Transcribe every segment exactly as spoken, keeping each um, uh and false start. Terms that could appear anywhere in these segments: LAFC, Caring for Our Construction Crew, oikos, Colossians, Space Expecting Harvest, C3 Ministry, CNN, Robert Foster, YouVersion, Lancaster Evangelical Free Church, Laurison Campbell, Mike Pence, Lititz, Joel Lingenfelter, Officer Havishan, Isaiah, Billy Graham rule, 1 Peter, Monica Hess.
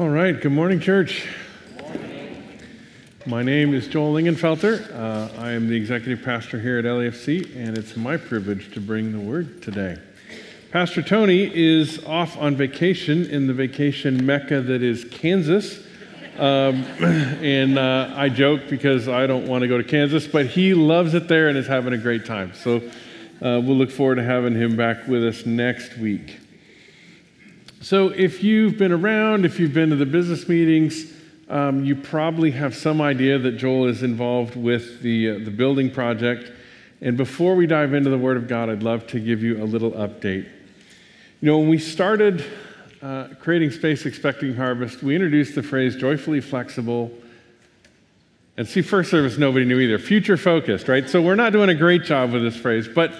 All right, good morning, church. Good morning. My name is Joel Lingenfelter. Uh, I am the executive pastor here at L A F C, and it's my privilege to bring the word today. Pastor Tony is off on vacation in the vacation mecca that is Kansas. Um, and uh, I joke because I don't want to go to Kansas, but he loves it there and is having a great time. So uh, we'll look forward to having him back with us next week. So if you've been around, if you've been to the business meetings, um, you probably have some idea that Joel is involved with the, uh, the building project. And before we dive into the Word of God, I'd love to give you a little update. You know, when we started uh, creating Space Expecting Harvest, we introduced the phrase joyfully flexible. And see, first service, nobody knew either. Future focused, right? So we're not doing a great job with this phrase, but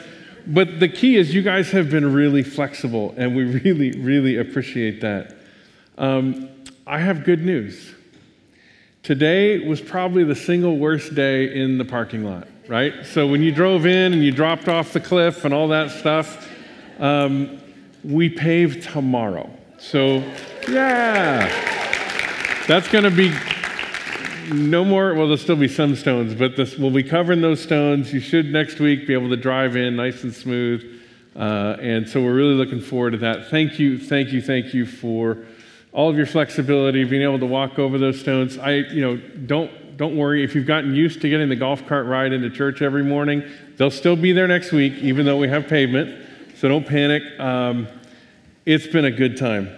But the key is you guys have been really flexible, and we really, really appreciate that. Um, I have good news. Today was probably the single worst day in the parking lot, right? So when you drove in and you dropped off the cliff and all that stuff, um, we pave tomorrow. So, yeah. That's going to be no more, well, there'll still be some stones, but this, we'll be covering those stones. You should next week be able to drive in nice and smooth. Uh, and so we're really looking forward to that. Thank you, thank you, thank you for all of your flexibility, being able to walk over those stones. I, you know, don't, don't worry. If you've gotten used to getting the golf cart ride into church every morning, they'll still be there next week, even though we have pavement. So don't panic. Um, it's been a good time.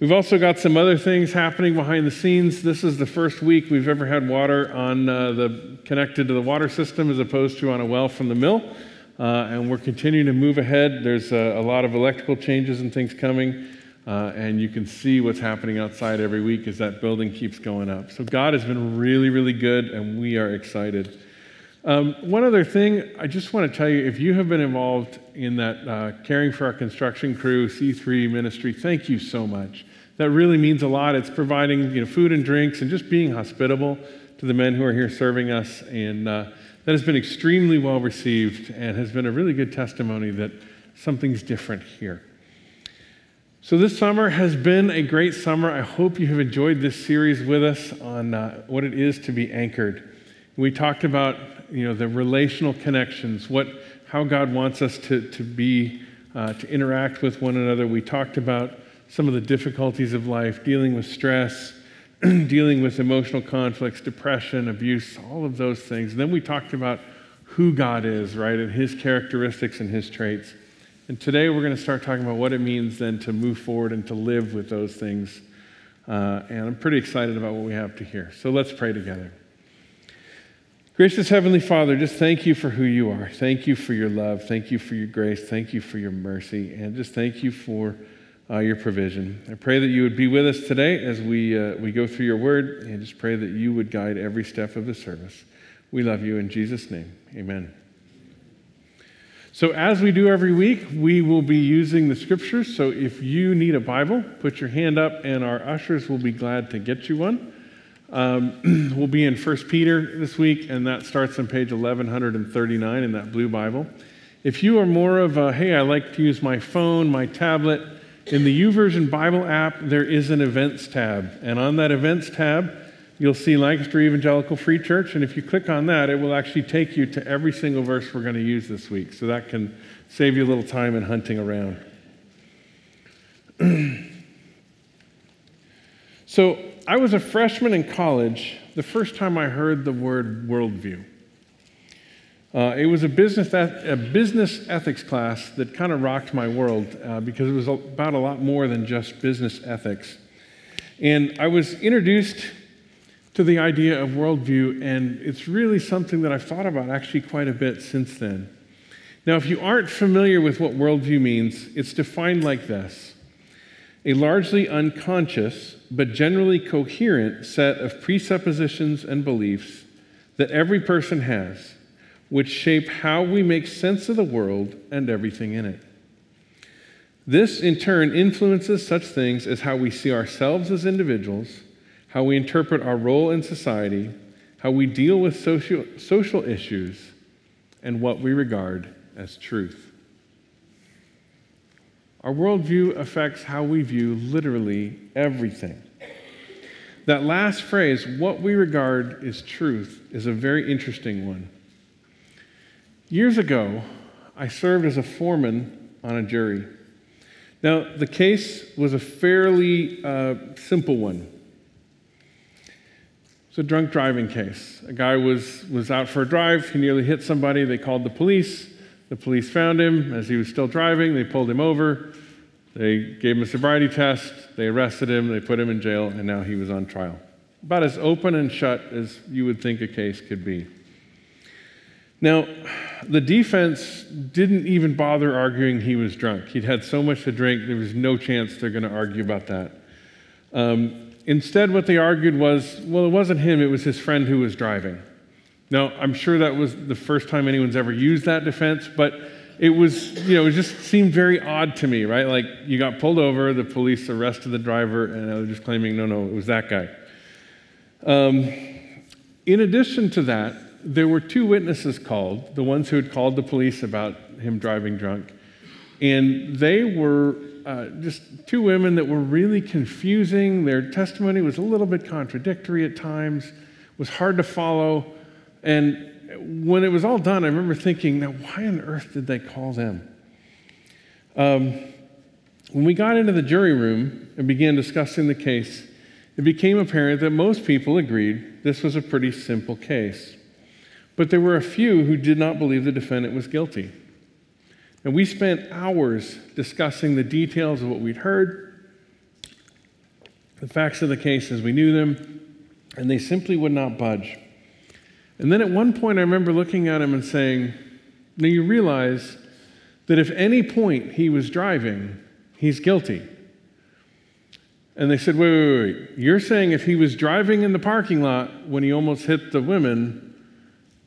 We've also got some other things happening behind the scenes. This is the first week we've ever had water on uh, the connected to the water system as opposed to on a well from the mill. Uh, and we're continuing to move ahead. There's a, a lot of electrical changes and things coming. Uh, and you can see what's happening outside every week as that building keeps going up. So God has been really, really good, and we are excited. Um, one other thing, I just want to tell you, if you have been involved in that uh, Caring for Our Construction Crew, C three Ministry, thank you so much. That really means a lot. It's providing, you know, food and drinks and just being hospitable to the men who are here serving us. And uh, that has been extremely well received and has been a really good testimony that something's different here. So this summer has been a great summer. I hope you have enjoyed this series with us on uh, what it is to be anchored. We talked about, you know, the relational connections, what, how God wants us to, to be, uh, to interact with one another. We talked about some of the difficulties of life, dealing with stress, dealing with emotional conflicts, depression, abuse, all of those things. And then we talked about who God is, right, and his characteristics and his traits. And today we're going to start talking about what it means then to move forward and to live with those things. Uh, and I'm pretty excited about what we have to hear. So let's pray together. Gracious Heavenly Father, just thank you for who you are. Thank you for your love. Thank you for your grace. Thank you for your mercy. And just thank you for uh, your provision. I pray that you would be with us today as we uh, we go through your word, and just pray that you would guide every step of the service. We love you in Jesus' name. Amen. So as we do every week, we will be using the scriptures. So if you need a Bible, put your hand up and our ushers will be glad to get you one. Um, we'll be in First Peter this week, and that starts on page eleven thirty-nine in that blue Bible. If you are more of a, hey, I like to use my phone, my tablet, in the YouVersion Bible app, there is an events tab. And on that events tab, you'll see Lancaster Evangelical Free Church. And if you click on that, it will actually take you to every single verse we're going to use this week. So that can save you a little time in hunting around. So I was a freshman in college the first time I heard the word worldview. Uh, it was a business eth- a business ethics class that kind of rocked my world uh, because it was about a lot more than just business ethics. And I was introduced to the idea of worldview, and it's really something that I've thought about actually quite a bit since then. Now, if you aren't familiar with what worldview means, it's defined like this. A largely unconscious, but generally coherent set of presuppositions and beliefs that every person has, which shape how we make sense of the world and everything in it. This, in turn, influences such things as how we see ourselves as individuals, how we interpret our role in society, how we deal with social, social issues, and what we regard as truth. Our worldview affects how we view literally everything. That last phrase, what we regard as truth, is a very interesting one. Years ago, I served as a foreman on a jury. Now, the case was a fairly uh, simple one. It's a drunk driving case. A guy was, was out for a drive. He nearly hit somebody. They called the police. The police found him as he was still driving. They pulled him over. They gave him a sobriety test. They arrested him. They put him in jail, and now he was on trial. About as open and shut as you would think a case could be. Now, the defense didn't even bother arguing he was drunk. He'd had so much to drink, there was no chance they're going to argue about that. Um, instead, what they argued was, well, it wasn't him, it was his friend who was driving. Now, I'm sure that was the first time anyone's ever used that defense, but it was, you know, it just seemed very odd to me, right? Like, you got pulled over, the police arrested the driver, and they're just claiming, no, no, it was that guy. Um, in addition to that, there were two witnesses called, the ones who had called the police about him driving drunk, and they were uh, just two women that were really confusing. Their testimony was a little bit contradictory at times, was hard to follow, and when it was all done, I remember thinking, now why on earth did they call them? Um, when we got into the jury room and began discussing the case, it became apparent that most people agreed this was a pretty simple case. But there were a few who did not believe the defendant was guilty. And we spent hours discussing the details of what we'd heard, the facts of the case as we knew them, and they simply would not budge. And then at one point I remember looking at him and saying, now you realize that if any point he was driving, he's guilty. And they said, wait, wait, wait, you're saying if he was driving in the parking lot when he almost hit the women,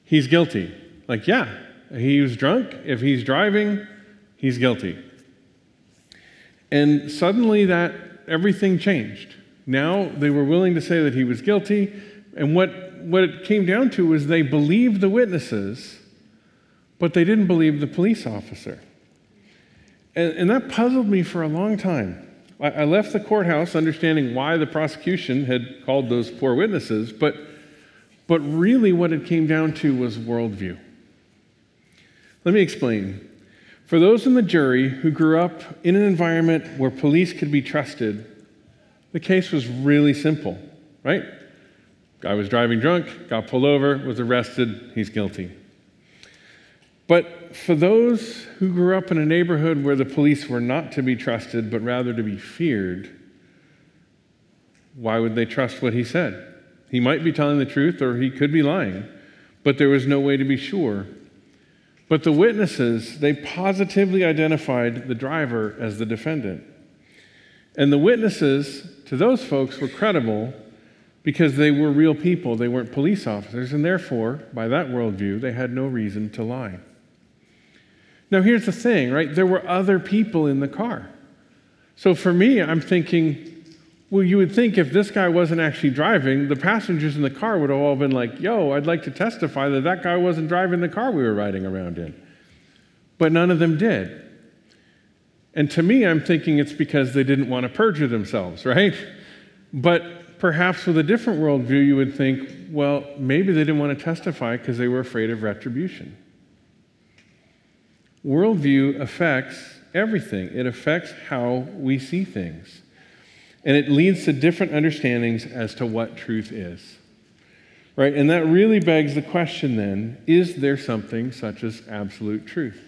he's guilty. Like, yeah, he was drunk. If he's driving, he's guilty. And suddenly that everything changed. Now they were willing to say that he was guilty. And what, what it came down to was they believed the witnesses, but they didn't believe the police officer. And, and that puzzled me for a long time. I, I left the courthouse understanding why the prosecution had called those poor witnesses, but But really what it came down to was worldview. Let me explain. For those in the jury who grew up in an environment where police could be trusted, the case was really simple, right? Guy was driving drunk, got pulled over, was arrested, he's guilty. But for those who grew up in a neighborhood where the police were not to be trusted, but rather to be feared, why would they trust what he said? He might be telling the truth or he could be lying, but there was no way to be sure. But the witnesses, they positively identified the driver as the defendant. And the witnesses to those folks were credible because they were real people, they weren't police officers, and therefore, by that worldview, they had no reason to lie. Now here's the thing, right? There were other people in the car. So for me, I'm thinking, well, you would think if this guy wasn't actually driving, the passengers in the car would have all been like, yo, I'd like to testify that that guy wasn't driving the car we were riding around in. But none of them did. And to me, I'm thinking it's because they didn't want to perjure themselves, right? But perhaps with a different worldview, you would think, well, maybe they didn't want to testify because they were afraid of retribution. Worldview affects everything. It affects how we see things. And it leads to different understandings as to what truth is, right? And that really begs the question then, is there something such as absolute truth?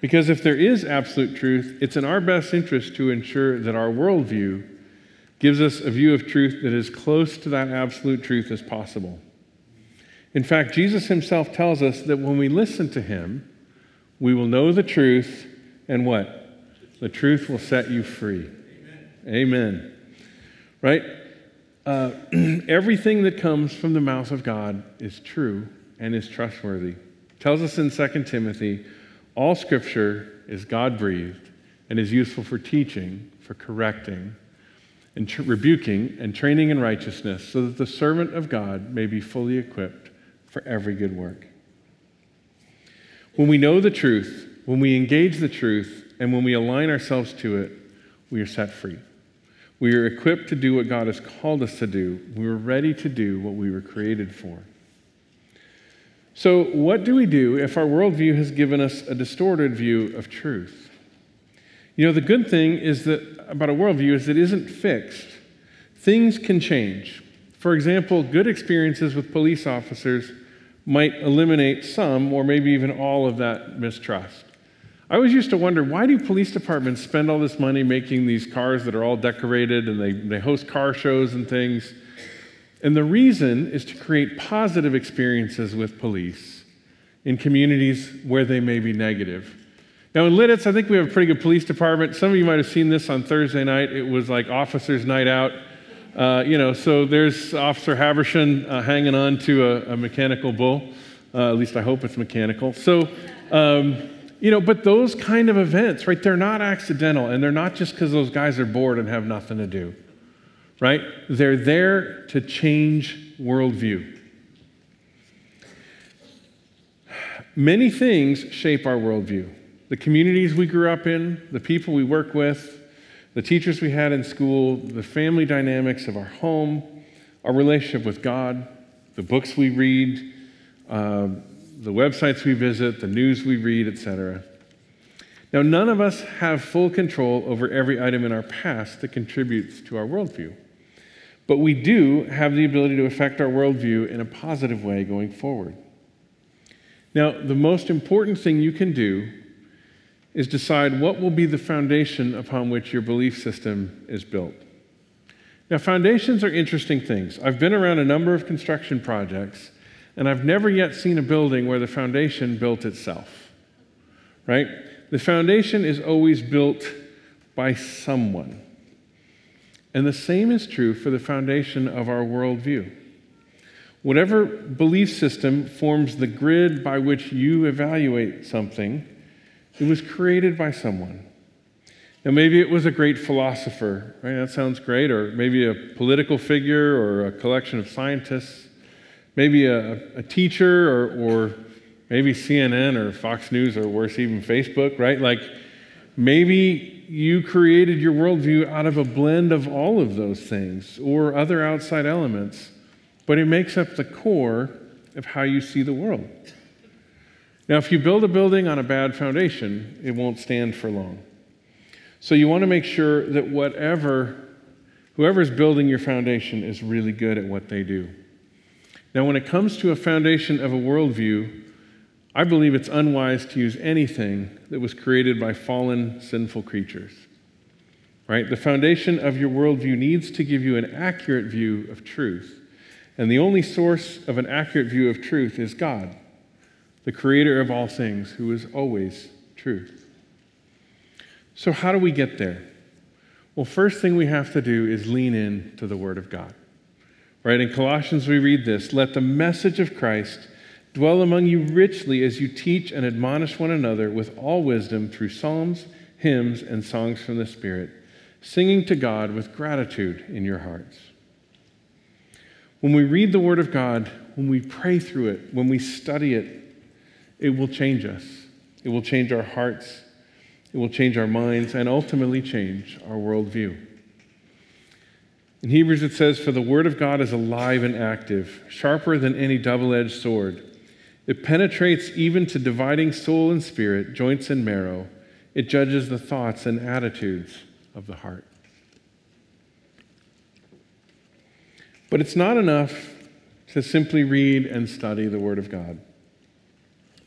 Because if there is absolute truth, it's in our best interest to ensure that our worldview gives us a view of truth that is close to that absolute truth as possible. In fact, Jesus himself tells us that when we listen to him, we will know the truth, and what? The truth will set you free. Amen. Right? Uh, everything that comes from the mouth of God is true and is trustworthy. It tells us in Second Timothy, all scripture is God-breathed and is useful for teaching, for correcting, and tr- rebuking, and training in righteousness, so that the servant of God may be fully equipped for every good work. When we know the truth, when we engage the truth, and when we align ourselves to it, we are set free. We are equipped to do what God has called us to do. We are ready to do what we were created for. So what do we do if our worldview has given us a distorted view of truth? You know, the good thing is that about a worldview is it isn't fixed. Things can change. For example, good experiences with police officers might eliminate some or maybe even all of that mistrust. I always used to wonder, why do police departments spend all this money making these cars that are all decorated and they, they host car shows and things? And the reason is to create positive experiences with police in communities where they may be negative. Now in Lititz, I think we have a pretty good police department. Some of you might have seen this on Thursday night. It was like officers' night out. Uh, you know, so there's Officer Havishan uh, hanging on to a, a mechanical bull. Uh, at least I hope it's mechanical. So, um, you know, but those kind of events, right, they're not accidental, and they're not just because those guys are bored and have nothing to do, right? They're there to change worldview. Many things shape our worldview. The communities we grew up in, the people we work with, the teachers we had in school, the family dynamics of our home, our relationship with God, the books we read, uh, the websites we visit, the news we read, et cetera. Now, none of us have full control over every item in our past that contributes to our worldview, but we do have the ability to affect our worldview in a positive way going forward. Now, the most important thing you can do is decide what will be the foundation upon which your belief system is built. Now, foundations are interesting things. I've been around a number of construction projects, and I've never yet seen a building where the foundation built itself, right? The foundation is always built by someone. And the same is true for the foundation of our worldview. Whatever belief system forms the grid by which you evaluate something, it was created by someone. Now, maybe it was a great philosopher, right? That sounds great. Or maybe a political figure or a collection of scientists. Maybe a, a teacher, or, or maybe C N N or Fox News, or worse, even Facebook, right? Like, maybe you created your worldview out of a blend of all of those things or other outside elements, but it makes up the core of how you see the world. Now, if you build a building on a bad foundation, it won't stand for long. So you want to make sure that whatever, whoever's building your foundation is really good at what they do. Now, when it comes to a foundation of a worldview, I believe it's unwise to use anything that was created by fallen, sinful creatures, right? The foundation of your worldview needs to give you an accurate view of truth, and the only source of an accurate view of truth is God, the creator of all things, who is always truth. So how do we get there? Well, first thing we have to do is lean in to the Word of God. Right, in Colossians we read this: let the message of Christ dwell among you richly as you teach and admonish one another with all wisdom through psalms, hymns, and songs from the Spirit, singing to God with gratitude in your hearts. When we read the Word of God, when we pray through it, when we study it, it will change us. It will change our hearts. It will change our minds, and ultimately change our worldview. In Hebrews it says, "For the word of God is alive and active, sharper than any double-edged sword. It penetrates even to dividing soul and spirit, joints and marrow. It judges the thoughts and attitudes of the heart." But it's not enough to simply read and study the Word of God.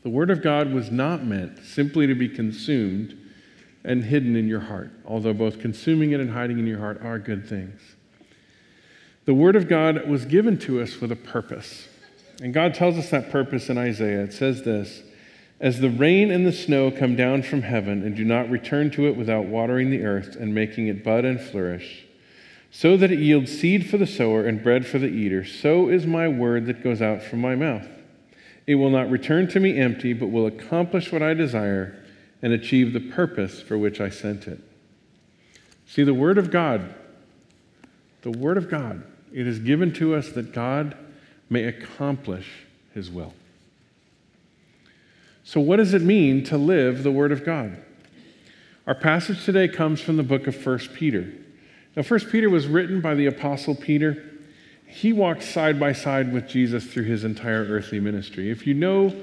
The Word of God was not meant simply to be consumed and hidden in your heart, although both consuming it and hiding in your heart are good things. The Word of God was given to us with a purpose. And God tells us that purpose in Isaiah. It says this: "As the rain and the snow come down from heaven and do not return to it without watering the earth and making it bud and flourish, so that it yields seed for the sower and bread for the eater, so is my word that goes out from my mouth. It will not return to me empty, but will accomplish what I desire and achieve the purpose for which I sent it." See, the Word of God, the Word of God, it is given to us that God may accomplish His will. So what does it mean to live the Word of God? Our passage today comes from the book of First Peter. Now, First Peter was written by the Apostle Peter. He walked side by side with Jesus through his entire earthly ministry. If you know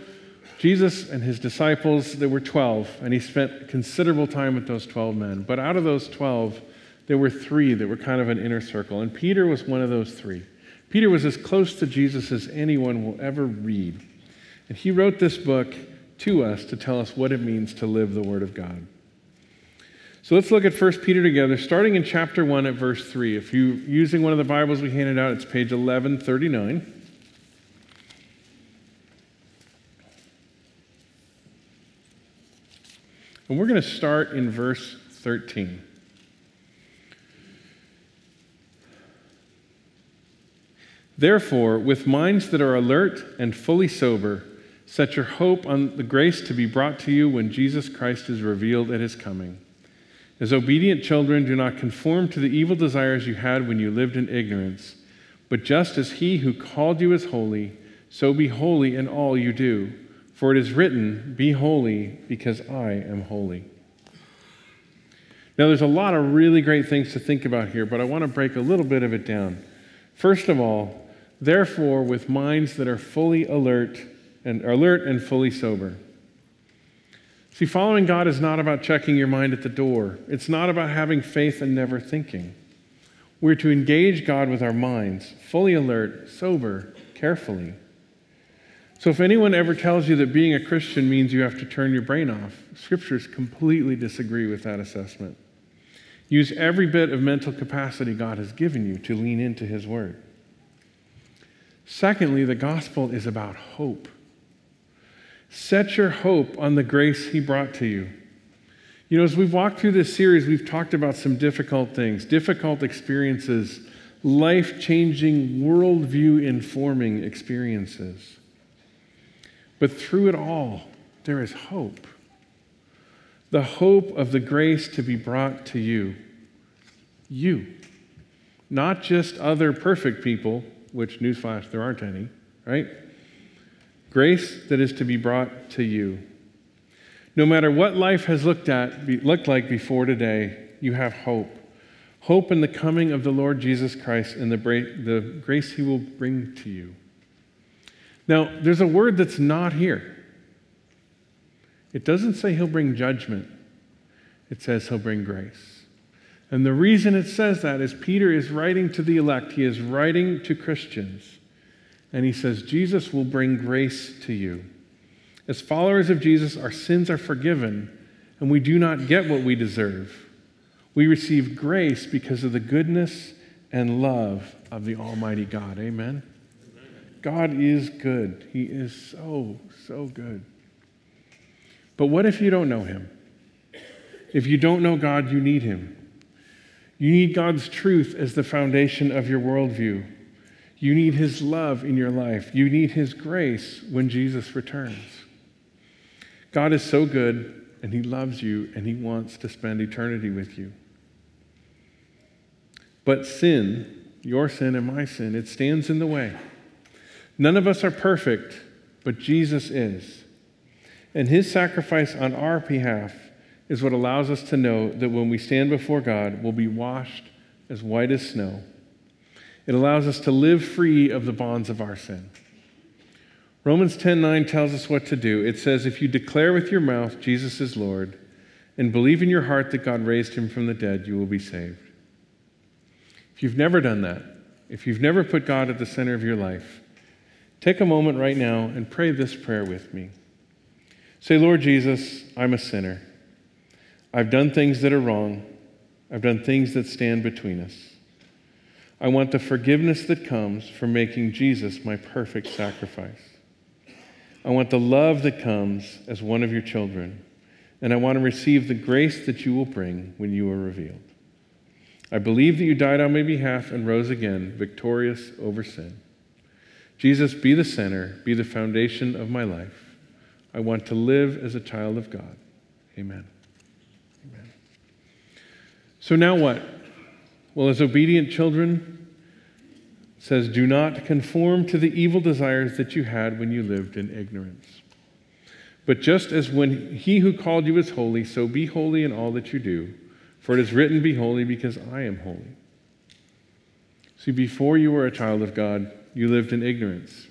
Jesus and his disciples, there were twelve, and he spent considerable time with those twelve men. But out of those twelve, there were three that were kind of an inner circle, and Peter was one of those three. Peter was as close to Jesus as anyone will ever read. And he wrote this book to us to tell us what it means to live the Word of God. So let's look at First Peter together, starting in chapter one at verse three. If you're using one of the Bibles we handed out, it's page eleven thirty-nine. And we're going to start in verse thirteen. Therefore, with minds that are alert and fully sober, set your hope on the grace to be brought to you when Jesus Christ is revealed at his coming. As obedient children, do not conform to the evil desires you had when you lived in ignorance, but just as he who called you is holy, so be holy in all you do. For it is written, be holy because I am holy. Now there's a lot of really great things to think about here, but I want to break a little bit of it down. First of all, therefore, with minds that are fully alert and alert and fully sober. See, following God is not about checking your mind at the door. It's not about having faith and never thinking. We're to engage God with our minds, fully alert, sober, carefully. So if anyone ever tells you that being a Christian means you have to turn your brain off, scriptures completely disagree with that assessment. Use every bit of mental capacity God has given you to lean into his word. Secondly, the gospel is about hope. Set your hope on the grace he brought to you. You know, as we've walked through this series, we've talked about some difficult things, difficult experiences, life-changing, worldview-informing experiences. But through it all, there is hope. The hope of the grace to be brought to you. You. Not just other perfect people, which, newsflash, there aren't any, right? Grace that is to be brought to you. No matter what life has looked at, looked like before today, you have hope. Hope in the coming of the Lord Jesus Christ and the, the grace he will bring to you. Now, there's a word that's not here. It doesn't say he'll bring judgment. It says he'll bring grace. And the reason it says that is Peter is writing to the elect. He is writing to Christians. And he says, Jesus will bring grace to you. As followers of Jesus, our sins are forgiven, and we do not get what we deserve. We receive grace because of the goodness and love of the Almighty God. Amen? God is good. He is so, so good. But what if you don't know him? If you don't know God, you need him. You need God's truth as the foundation of your worldview. You need his love in your life. You need his grace when Jesus returns. God is so good, and he loves you, and he wants to spend eternity with you. But sin, your sin and my sin, it stands in the way. None of us are perfect, but Jesus is. And his sacrifice on our behalf is what allows us to know that when we stand before God, we'll be washed as white as snow. It allows us to live free of the bonds of our sin. Romans ten nine tells us what to do. It says, if you declare with your mouth Jesus is Lord and believe in your heart that God raised him from the dead, you will be saved. If you've never done that, if you've never put God at the center of your life, take a moment right now and pray this prayer with me. Say, Lord Jesus, I'm a sinner. I've done things that are wrong. I've done things that stand between us. I want the forgiveness that comes from making Jesus my perfect sacrifice. I want the love that comes as one of your children, and I want to receive the grace that you will bring when you are revealed. I believe that you died on my behalf and rose again, victorious over sin. Jesus, be the center, be the foundation of my life. I want to live as a child of God. Amen. Amen. So now what? Well, as obedient children, it says, do not conform to the evil desires that you had when you lived in ignorance. But just as when he who called you is holy, so be holy in all that you do. For it is written, be holy because I am holy. See, before you were a child of God, you lived in ignorance.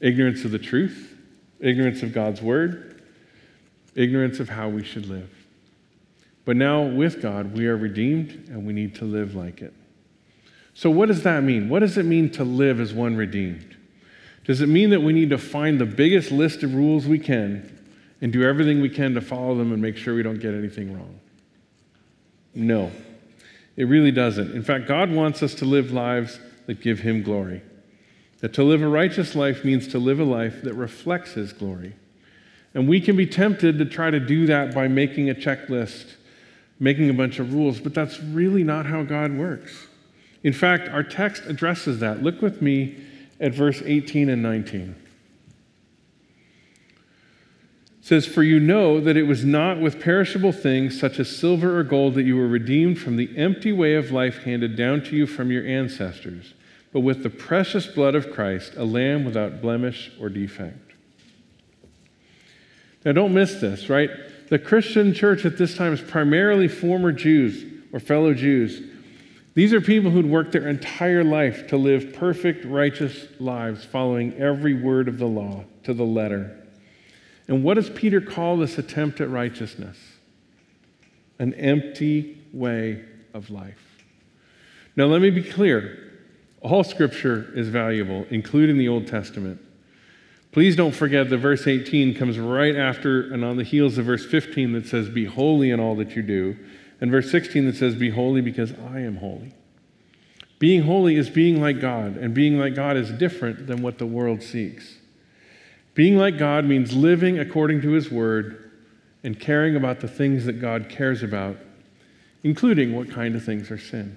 Ignorance of the truth, ignorance of God's word, ignorance of how we should live. But now with God, we are redeemed and we need to live like it. So what does that mean? What does it mean to live as one redeemed? Does it mean that we need to find the biggest list of rules we can and do everything we can to follow them and make sure we don't get anything wrong? No, it really doesn't. In fact, God wants us to live lives that give him glory. That to live a righteous life means to live a life that reflects his glory. And we can be tempted to try to do that by making a checklist, making a bunch of rules, but that's really not how God works. In fact, our text addresses that. Look with me at verse eighteen and nineteen. It says, "For you know that it was not with perishable things such as silver or gold that you were redeemed from the empty way of life handed down to you from your ancestors, but with the precious blood of Christ, a lamb without blemish or defect." Now don't miss this, right? The Christian church at this time is primarily former Jews or fellow Jews. These are people who'd worked their entire life to live perfect, righteous lives, following every word of the law to the letter. And what does Peter call this attempt at righteousness? An empty way of life. Now let me be clear. All Scripture is valuable, including the Old Testament. Please don't forget that verse eighteen comes right after and on the heels of verse fifteen that says, "Be holy in all that you do," and verse sixteen that says, "Be holy because I am holy." Being holy is being like God, and being like God is different than what the world seeks. Being like God means living according to his word and caring about the things that God cares about, including what kind of things are sin.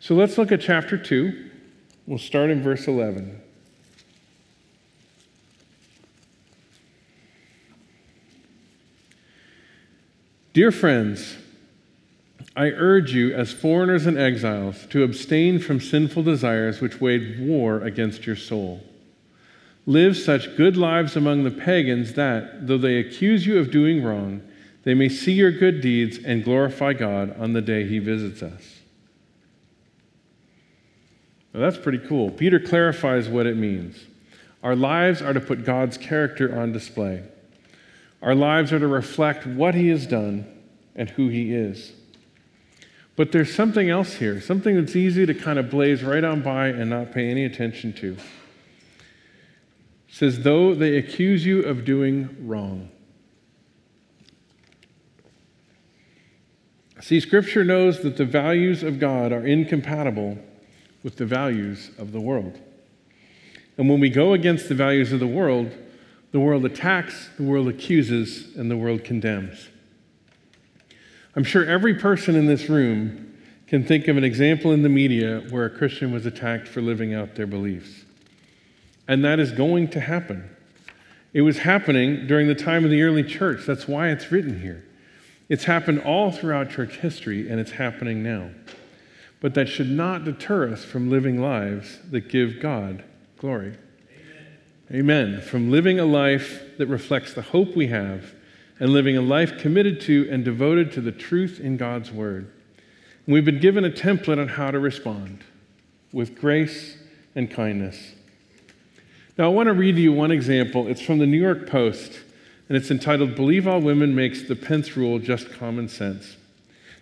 So let's look at chapter two. We'll start in verse eleven. "Dear friends, I urge you as foreigners and exiles to abstain from sinful desires which wage war against your soul. Live such good lives among the pagans that, though they accuse you of doing wrong, they may see your good deeds and glorify God on the day he visits us." Now that's pretty cool. Peter clarifies what it means. Our lives are to put God's character on display. Our lives are to reflect what he has done and who he is. But there's something else here, something that's easy to kind of blaze right on by and not pay any attention to. It says, "though they accuse you of doing wrong." See, Scripture knows that the values of God are incompatible with the values of the world. And when we go against the values of the world, the world attacks, the world accuses, and the world condemns. I'm sure every person in this room can think of an example in the media where a Christian was attacked for living out their beliefs. And that is going to happen. It was happening during the time of the early church. That's why it's written here. It's happened all throughout church history, and it's happening now. But that should not deter us from living lives that give God glory. Amen. Amen. From living a life that reflects the hope we have and living a life committed to and devoted to the truth in God's word. And we've been given a template on how to respond with grace and kindness. Now, I want to read you one example. It's from the New York Post, and it's entitled, "Believe All Women Makes the Pence Rule Just Common Sense."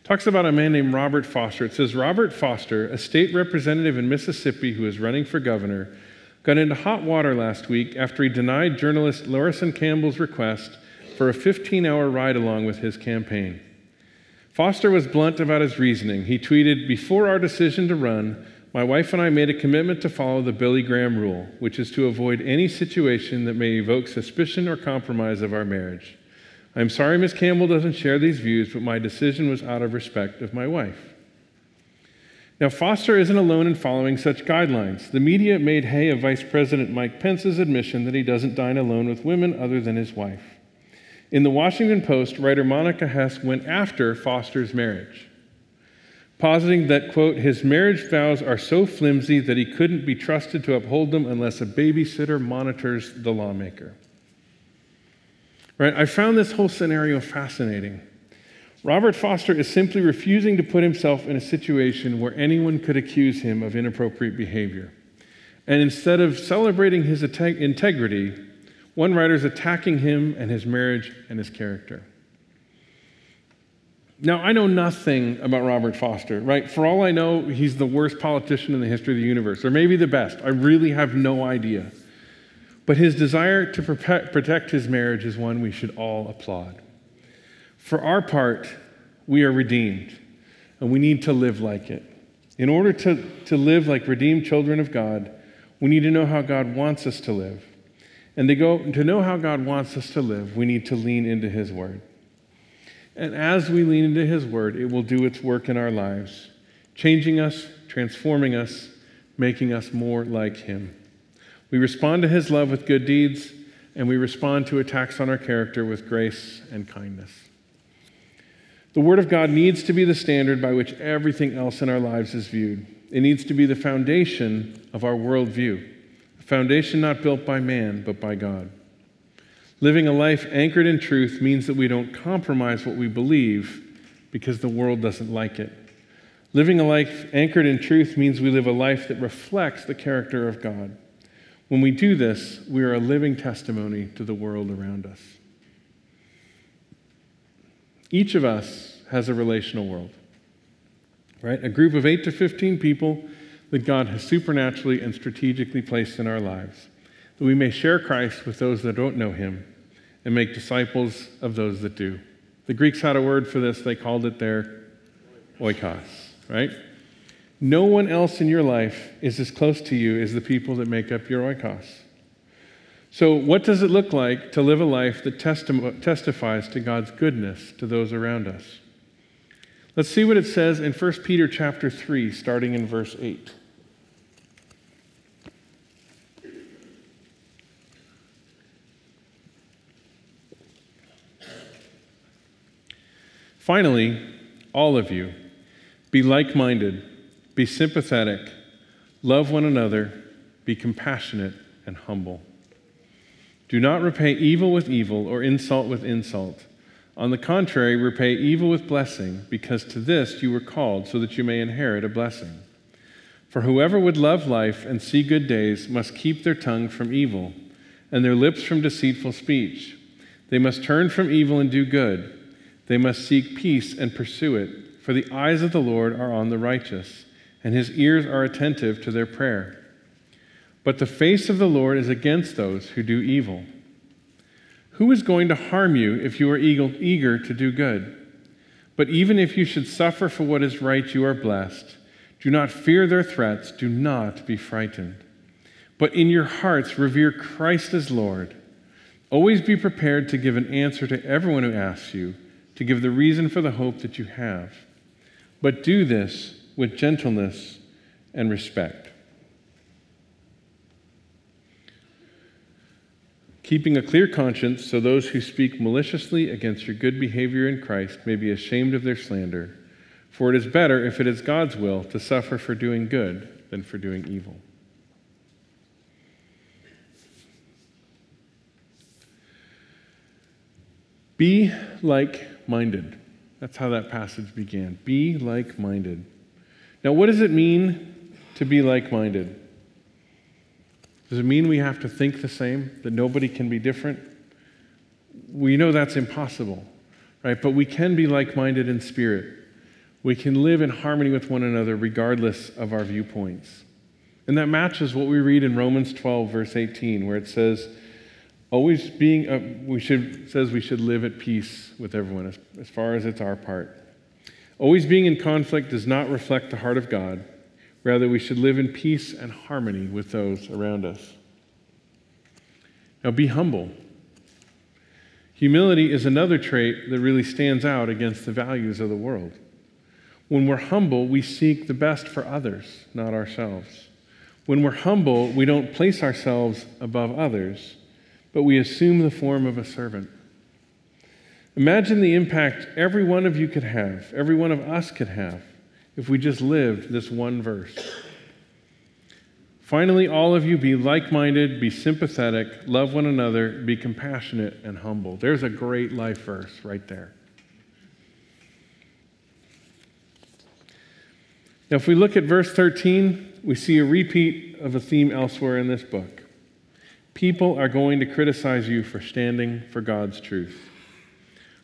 Talks about a man named Robert Foster. It says, "Robert Foster, a state representative in Mississippi who is running for governor, got into hot water last week after he denied journalist Laurison Campbell's request for a fifteen-hour ride-along with his campaign. Foster was blunt about his reasoning. He tweeted, 'Before our decision to run, my wife and I made a commitment to follow the Billy Graham rule, which is to avoid any situation that may evoke suspicion or compromise of our marriage. I'm sorry Miz Campbell doesn't share these views, but my decision was out of respect of my wife.'" Now, Foster isn't alone in following such guidelines. The media made hay of Vice President Mike Pence's admission that he doesn't dine alone with women other than his wife. In the Washington Post, writer Monica Hess went after Foster's marriage, positing that, quote, "his marriage vows are so flimsy that he couldn't be trusted to uphold them unless a babysitter monitors the lawmaker." Right, I found this whole scenario fascinating. Robert Foster is simply refusing to put himself in a situation where anyone could accuse him of inappropriate behavior. And instead of celebrating his att- integrity, one writer is attacking him and his marriage and his character. Now, I know nothing about Robert Foster, right? For all I know, he's the worst politician in the history of the universe, or maybe the best. I really have no idea. But his desire to pre- protect his marriage is one we should all applaud. For our part, we are redeemed, and we need to live like it. In order to, to live like redeemed children of God, we need to know how God wants us to live. And to go to know how God wants us to live, we need to lean into his word. And as we lean into his word, it will do its work in our lives, changing us, transforming us, making us more like him. We respond to his love with good deeds, and we respond to attacks on our character with grace and kindness. The word of God needs to be the standard by which everything else in our lives is viewed. It needs to be the foundation of our worldview, a foundation not built by man, but by God. Living a life anchored in truth means that we don't compromise what we believe because the world doesn't like it. Living a life anchored in truth means we live a life that reflects the character of God. When we do this, we are a living testimony to the world around us. Each of us has a relational world, right? A group of eight to fifteen people that God has supernaturally and strategically placed in our lives, that we may share Christ with those that don't know him and make disciples of those that do. The Greeks had a word for this. They called it their oikos, right? No one else in your life is as close to you as the people that make up your oikos. So what does it look like to live a life that testi- testifies to God's goodness to those around us? Let's see what it says in First Peter chapter three, starting in verse eight. Finally, all of you, be like-minded, be sympathetic, love one another, be compassionate and humble. Do not repay evil with evil or insult with insult. On the contrary, repay evil with blessing, because to this you were called, so that you may inherit a blessing. For whoever would love life and see good days must keep their tongue from evil and their lips from deceitful speech. They must turn from evil and do good. They must seek peace and pursue it, for the eyes of the Lord are on the righteous, and his ears are attentive to their prayer. But the face of the Lord is against those who do evil. Who is going to harm you if you are eager to do good? But even if you should suffer for what is right, you are blessed. Do not fear their threats. Do not be frightened. But in your hearts, revere Christ as Lord. Always be prepared to give an answer to everyone who asks you, to give the reason for the hope that you have. But do this with gentleness and respect. Keeping a clear conscience, so those who speak maliciously against your good behavior in Christ may be ashamed of their slander. For it is better, if it is God's will, to suffer for doing good than for doing evil. Be like-minded. That's how that passage began. Be like-minded. Now, what does it mean to be like-minded? Does it mean we have to think the same, that nobody can be different? We know that's impossible, right? But we can be like-minded in spirit. We can live in harmony with one another regardless of our viewpoints. And that matches what we read in Romans twelve, verse eighteen, where it says, Always being, uh, we should, says we should live at peace with everyone as, as far as it's our part. Always being in conflict does not reflect the heart of God. Rather, we should live in peace and harmony with those around us. Now, be humble. Humility is another trait that really stands out against the values of the world. When we're humble, we seek the best for others, not ourselves. When we're humble, we don't place ourselves above others, but we assume the form of a servant. Imagine the impact every one of you could have, every one of us could have, if we just lived this one verse. Finally, all of you, be like-minded, be sympathetic, love one another, be compassionate and humble. There's a great life verse right there. Now, if we look at verse thirteen, we see a repeat of a theme elsewhere in this book. People are going to criticize you for standing for God's truth.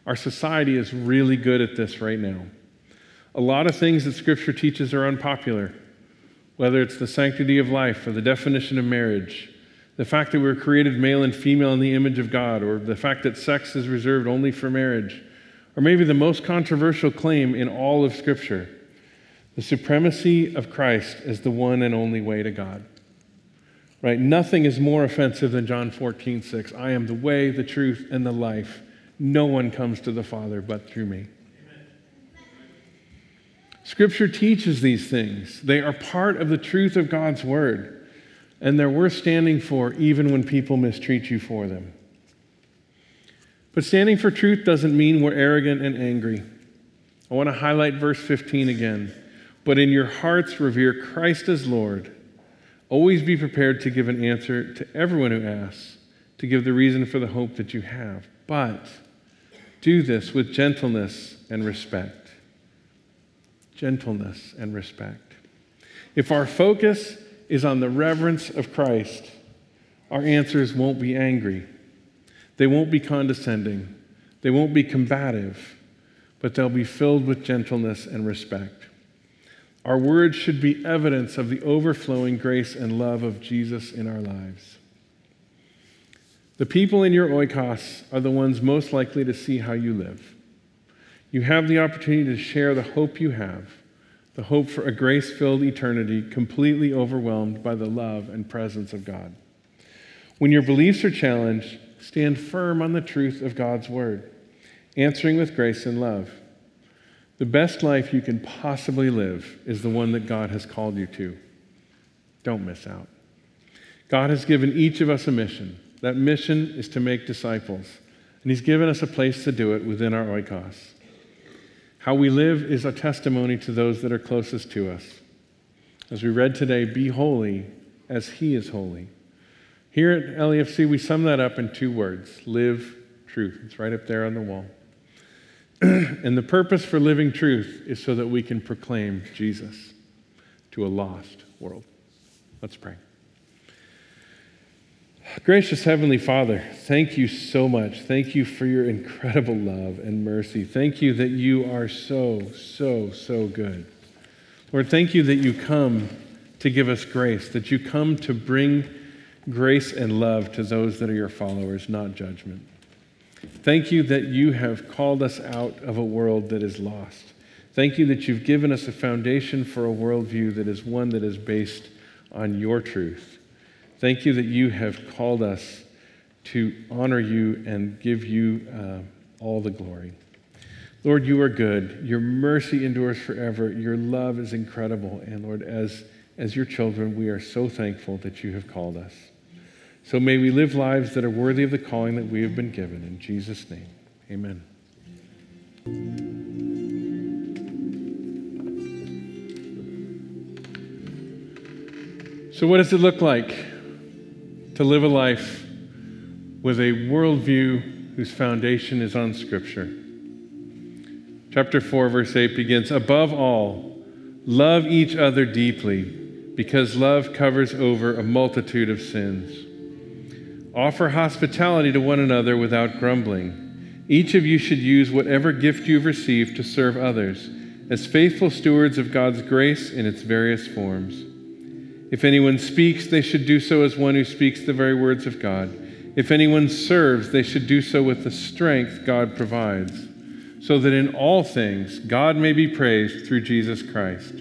Our society is really good at this right now. A lot of things that Scripture teaches are unpopular, whether it's the sanctity of life or the definition of marriage, the fact that we're created male and female in the image of God, or the fact that sex is reserved only for marriage, or maybe the most controversial claim in all of Scripture, the supremacy of Christ as the one and only way to God. Right? Nothing is more offensive than John fourteen six. I am the way, the truth, and the life. No one comes to the Father but through me. Amen. Scripture teaches these things. They are part of the truth of God's word, and they're worth standing for even when people mistreat you for them. But standing for truth doesn't mean we're arrogant and angry. I want to highlight verse fifteen again. But in your hearts revere Christ as Lord. Always be prepared to give an answer to everyone who asks, to give the reason for the hope that you have. But do this with gentleness and respect. Gentleness and respect. If our focus is on the reverence of Christ, our answers won't be angry. They won't be condescending. They won't be combative, but they'll be filled with gentleness and respect. Our words should be evidence of the overflowing grace and love of Jesus in our lives. The people in your oikos are the ones most likely to see how you live. You have the opportunity to share the hope you have, the hope for a grace-filled eternity completely overwhelmed by the love and presence of God. When your beliefs are challenged, stand firm on the truth of God's word, answering with grace and love. The best life you can possibly live is the one that God has called you to. Don't miss out. God has given each of us a mission. That mission is to make disciples, and he's given us a place to do it within our oikos. How we live is a testimony to those that are closest to us. As we read today, be holy as he is holy. Here at L A F C, we sum that up in two words: live truth. It's right up there on the wall. And the purpose for living truth is so that we can proclaim Jesus to a lost world. Let's pray. Gracious Heavenly Father, thank you so much. Thank you for your incredible love and mercy. Thank you that you are so, so, so good. Lord, thank you that you come to give us grace, that you come to bring grace and love to those that are your followers, not judgment. Thank you that you have called us out of a world that is lost. Thank you that you've given us a foundation for a worldview that is one that is based on your truth. Thank you that you have called us to honor you and give you uh, all the glory. Lord, you are good. Your mercy endures forever. Your love is incredible. And Lord, as, as your children, we are so thankful that you have called us. So may we live lives that are worthy of the calling that we have been given. In Jesus' name, amen. So what does it look like to live a life with a worldview whose foundation is on Scripture? Chapter four, verse eight begins, above all, love each other deeply, because love covers over a multitude of sins. Offer hospitality to one another without grumbling. Each of you should use whatever gift you've received to serve others, as faithful stewards of God's grace in its various forms. If anyone speaks, they should do so as one who speaks the very words of God. If anyone serves, they should do so with the strength God provides, so that in all things God may be praised through Jesus Christ.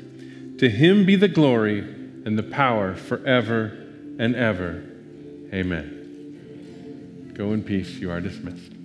To him be the glory and the power forever and ever. Amen. Go in peace. You are dismissed.